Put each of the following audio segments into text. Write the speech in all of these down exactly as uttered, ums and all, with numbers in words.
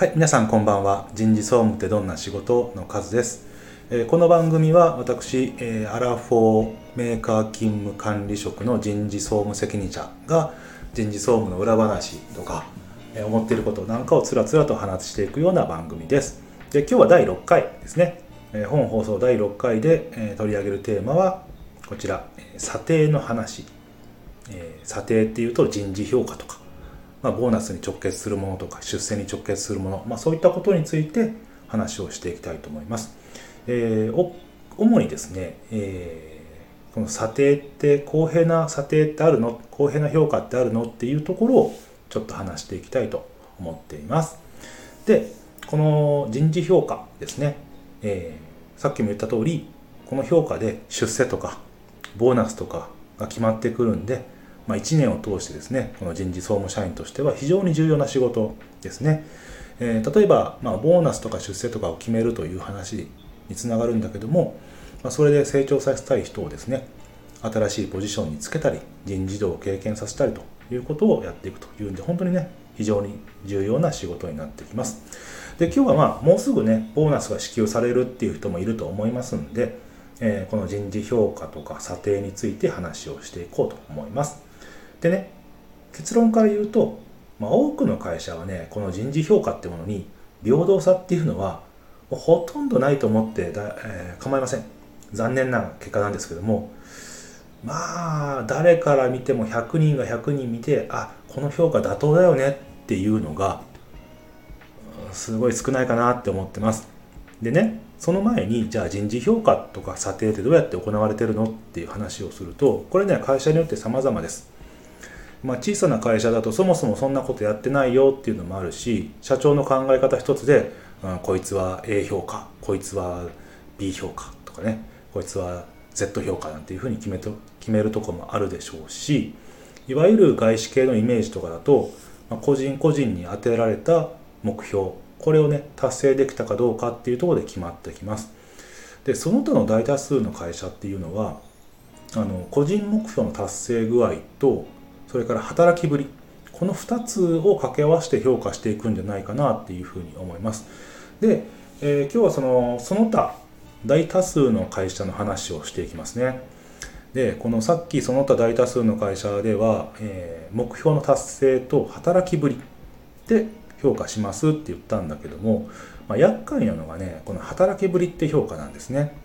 はい、皆さんこんばんは。人事総務ってどんな仕事の数です。この番組は私アラフォーメーカー勤務管理職の人事総務責任者が人事総務の裏話とか思っていることなんかをつらつらと話していくような番組です。で、今日はだいろっかいですね。本放送だいろっかいで取り上げるテーマはこちら、査定の話。査定っていうと人事評価とか、まあ、ボーナスに直結するものとか出世に直結するもの、まあ、そういったことについて話をしていきたいと思います。えー、お主にですね、えー、この査定って公平な査定ってあるの、公平な評価ってあるのっていうところをちょっと話していきたいと思っています。で、この人事評価ですね、えー、さっきも言った通りこの評価で出世とかボーナスとかが決まってくるんで、まあ、いちねんを通してですね、この人事総務社員としては非常に重要な仕事ですね。えー、例えば、まあ、ボーナスとか出世とかを決めるという話につながるんだけども、まあ、それで成長させたい人をですね、新しいポジションにつけたり、人事異動を経験させたりということをやっていくというんで、本当にね、非常に重要な仕事になってきます。で、今日はまあもうすぐね、ボーナスが支給されるっていう人もいると思いますんで、えー、この人事評価とか査定について話をしていこうと思います。でね、結論から言うと、まあ、多くの会社はね、この人事評価ってものに平等さっていうのはもうほとんどないと思ってだ、えー、構いません。残念な結果なんですけども、まあ誰から見てもひゃくにんがひゃくにん見て、あ、この評価妥当だよねっていうのがすごい少ないかなって思ってます。でね、その前にじゃあ人事評価とか査定ってどうやって行われてるのっていう話をすると、これね、会社によって様々です。まあ、小さな会社だとそもそもそんなことやってないよっていうのもあるし、社長の考え方一つで、うん、こいつは A 評価、こいつは B 評価とかね、こいつは Z 評価なんていうふうに決めと、決めるとこもあるでしょうし、いわゆる外資系のイメージとかだと、まあ、個人個人に当てられた目標、これをね、達成できたかどうかっていうところで決まってきます。で、その他の大多数の会社っていうのは、あの個人目標の達成具合と、それから働きぶり、このふたつを掛け合わせて評価していくんじゃないかなっていうふうに思います。で、えー、今日はそのその他大多数の会社の話をしていきますね。で、このさっきその他大多数の会社では、えー、目標の達成と働きぶりで評価しますって言ったんだけども、まあ、厄介なのがね、この働きぶりって評価なんですね。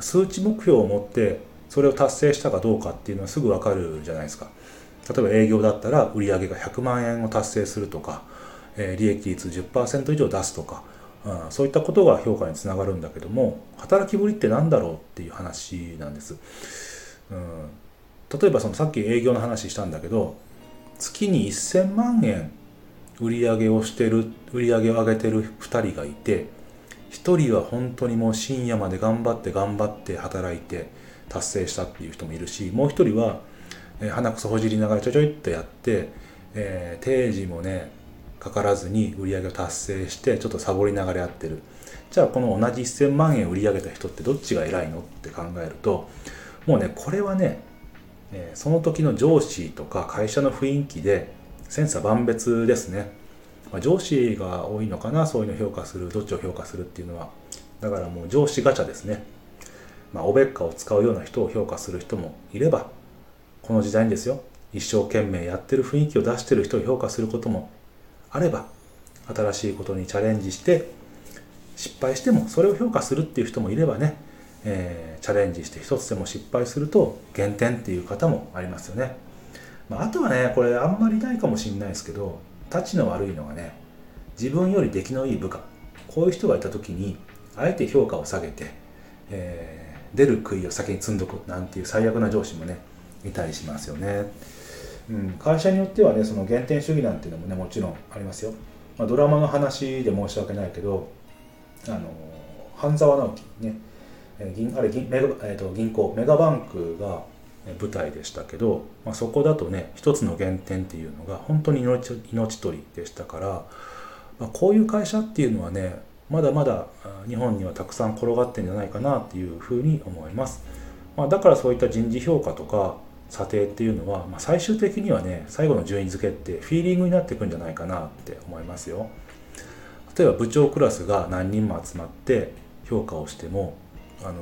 数値目標を持ってそれを達成したかどうかっていうのはすぐ分かるじゃないですか。例えば営業だったら売上がひゃくまんえんを達成するとか、利益率 じゅっパーセント 以上出すとか、うん、そういったことが評価につながるんだけども、働きぶりって何だろうっていう話なんです。うん、例えばそのさっき営業の話したんだけど、月にせんまんえん売上をしてる、売上を上げてるふたりがいて、ひとりは本当にもう深夜まで頑張って頑張って働いて達成したっていう人もいるし、もうひとりは鼻くそほじりながらちょちょいっとやって、えー、定時もねかからずに売り上げを達成してちょっとサボりながらやってる。じゃあこの同じせんまんえん売り上げた人ってどっちが偉いのって考えると、もうね、これはね、えー、その時の上司とか会社の雰囲気で千差万別ですね。まあ、上司が多いのかな、そういうのを評価する、どっちを評価するっていうのは。だからもう上司ガチャですね。まあ、おべっかを使うような人を評価する人もいれば、この時代にですよ、一生懸命やってる雰囲気を出してる人を評価することもあれば、新しいことにチャレンジして失敗してもそれを評価するっていう人もいればね、えー、チャレンジして一つでも失敗すると減点っていう方もありますよね。まあ、あとはね、これあんまりないかもしれないですけど、たちの悪いのがね、自分より出来のいい部下、こういう人がいた時にあえて評価を下げて、えー、出る杭を先に積んどくなんていう最悪な上司もねいたりしますよね。うん、会社によってはね、その減点主義なんていうのもね、もちろんありますよ。まあ、ドラマの話で申し訳ないけど、あの半沢直樹ね、銀あれ銀メガえっと銀行メガバンクが舞台でしたけど、まあ、そこだとね、一つの減点っていうのが本当に命、命取りでしたから、まあ、こういう会社っていうのはね、まだまだ日本にはたくさん転がってんじゃないかなっていうふうに思います。まあ、だからそういった人事評価とか査定っていうのは、まあ、最終的にはね、最後の順位付けってフィーリングになっていくんじゃないかなって思いますよ。例えば部長クラスが何人も集まって評価をしても、あの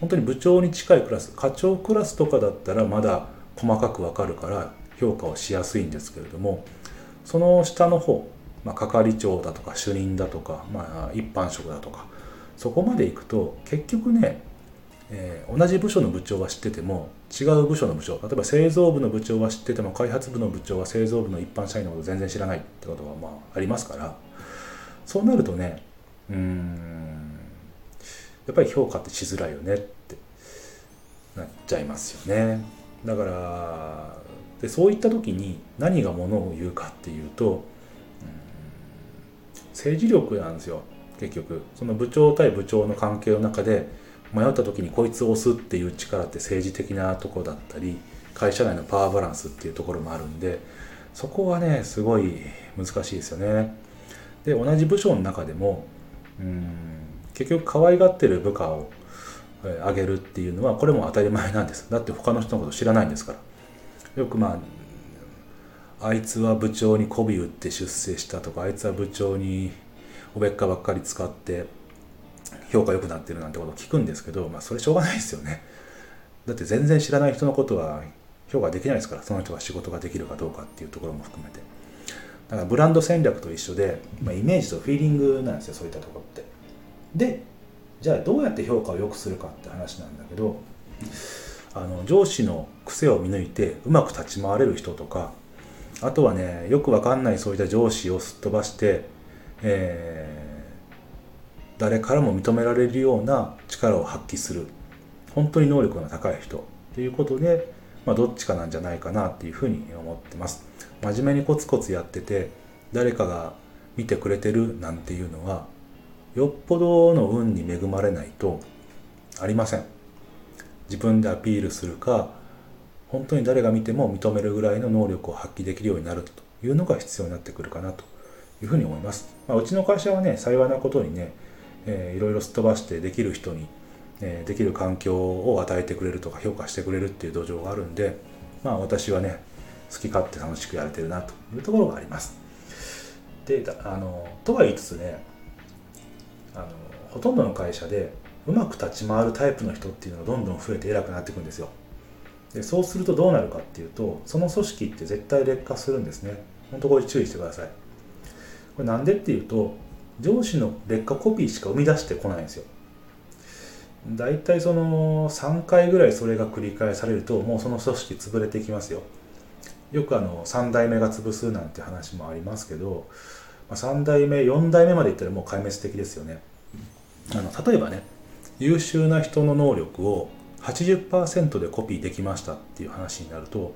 本当に部長に近いクラス、課長クラスとかだったらまだ細かく分かるから評価をしやすいんですけれども、その下の方、まあ、係長だとか主任だとか、まあ、一般職だとか、そこまでいくと結局ね、えー、同じ部署の部長は知ってても違う部署の部長、例えば製造部の部長は知ってても開発部の部長は製造部の一般社員のこと全然知らないってことはまあありますから、そうなるとね、うーんやっぱり評価ってしづらいよねってなっちゃいますよね。だからでそういった時に何がものを言うかっていうと、うん政治力なんですよ。結局その部長対部長の関係の中で迷った時にこいつを押すっていう力って政治的なとこだったり、会社内のパワーバランスっていうところもあるんで、そこはねすごい難しいですよね。で同じ部署の中でもうーん結局可愛がってる部下をあげるっていうのはこれも当たり前なんです。だって他の人のこと知らないんですから。よくまああいつは部長に媚び打って出世したとか、あいつは部長におべっかばっかり使って評価良くなってるなんてことを聞くんですけど、まあそれしょうがないですよね。だって全然知らない人のことは評価できないですから、その人が仕事ができるかどうかっていうところも含めて。だからブランド戦略と一緒で、まあ、イメージとフィーリングなんですよ、そういったところって。でじゃあどうやって評価を良くするかって話なんだけど、あの上司の癖を見抜いてうまく立ち回れる人とか、あとはねよくわかんないそういった上司をすっ飛ばして、えー誰からも認められるような力を発揮する、本当に能力の高い人ということで、まあ、どっちかなんじゃないかなっていうふうに思ってます。真面目にコツコツやってて誰かが見てくれてるなんていうのはよっぽどの運に恵まれないとありません。自分でアピールするか、本当に誰が見ても認めるぐらいの能力を発揮できるようになるというのが必要になってくるかなというふうに思います。まあ、うちの会社はね幸いなことにね、えー、いろいろすっ飛ばしてできる人に、えー、できる環境を与えてくれるとか評価してくれるっていう土壌があるんで、まあ私はね好き勝手楽しくやれてるなというところがあります。であのとは言いつつね、あのほとんどの会社でうまく立ち回るタイプの人っていうのがどんどん増えて偉くなっていくんですよ。でそうするとどうなるかっていうと、その組織って絶対劣化するんですね。本当これ注意してください。これなんでっていうと、上司の劣化コピーしか生み出してこないんですよ。だいたいそのさんかいぐらいそれが繰り返されると、もうその組織潰れていきますよ。よくあのさん代目が潰すなんて話もありますけど、さん代目よん代目までいったらもう壊滅的ですよね。あの例えばね、優秀な人の能力を はちじゅっパーセント でコピーできましたっていう話になると、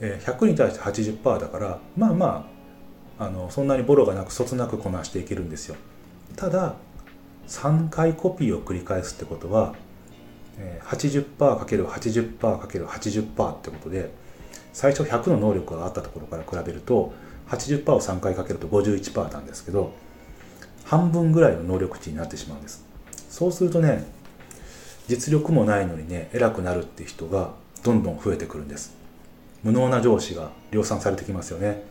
ひゃくに対して はちじゅっパーセント だから、まあまああのそんなにボロがなくそつなくこなしていけるんですよ。たださんかいコピーを繰り返すってことは はちじゅっパーセントかけるはちじゅっパーセントかけるはちじゅっパーセント ってことで、最初ひゃくの能力があったところから比べると はちじゅっパーセント をさんかいかけると ごじゅういちパーセント なんですけど、半分ぐらいの能力値になってしまうんです。そうするとね、実力もないのにね偉くなるって人がどんどん増えてくるんです。無能な上司が量産されてきますよね。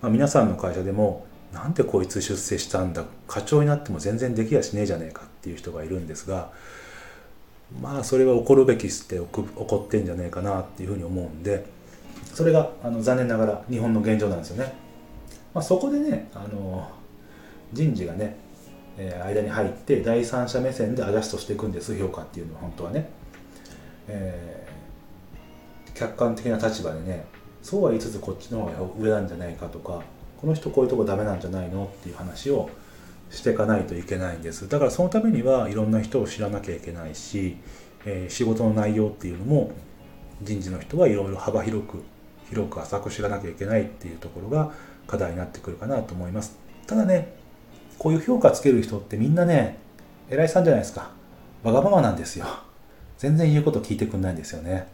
まあ、皆さんの会社でも、なんでこいつ出世したんだ、課長になっても全然できやしねえじゃねえかっていう人がいるんですが、まあそれは怒るべきして怒ってんじゃねえかなっていうふうに思うんで、それがあの残念ながら日本の現状なんですよね。まあ、そこでね、あの人事がね、えー、間に入って第三者目線でアジャストしていくんです。評価っていうのは本当はね、えー、客観的な立場でね、そうは言いつつこっちの方が上なんじゃないかとか、この人こういうとこダメなんじゃないのっていう話をしていかないといけないんです。だからそのためにはいろんな人を知らなきゃいけないし、えー、仕事の内容っていうのも人事の人はいろいろ幅広く広く浅く知らなきゃいけないっていうところが課題になってくるかなと思います。ただね、こういう評価つける人ってみんなね偉いさんじゃないですか。わがままなんですよ。全然言うこと聞いてくんないんですよね。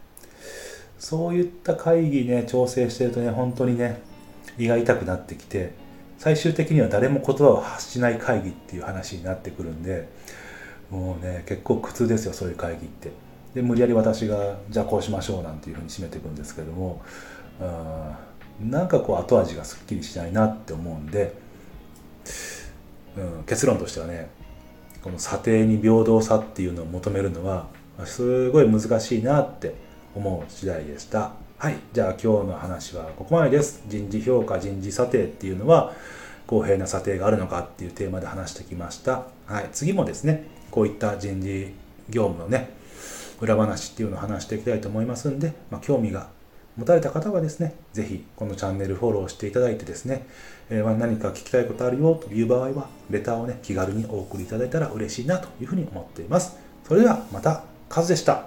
そういった会議ね、調整してるとね、本当にね、胃が痛くなってきて、最終的には誰も言葉を発しない会議っていう話になってくるんで、もうね、結構苦痛ですよ、そういう会議って。で、無理やり私が、じゃあこうしましょうなんていうふうに締めていくんですけども、うん、なんかこう後味がすっきりしないなって思うんで、うん、結論としてはね、この査定に平等さっていうのを求めるのはすごい難しいなって思う次第でした。はい、じゃあ今日の話はここまでです。人事評価、人事査定っていうのは公平な査定があるのかっていうテーマで話してきました。はい、次もですね、こういった人事業務のね裏話っていうのを話していきたいと思いますんで、まあ、興味が持たれた方はですね、ぜひこのチャンネルフォローしていただいてですね、えー、何か聞きたいことあるよという場合はレターをね気軽にお送りいただいたら嬉しいなというふうに思っています。それではまた、カズでした。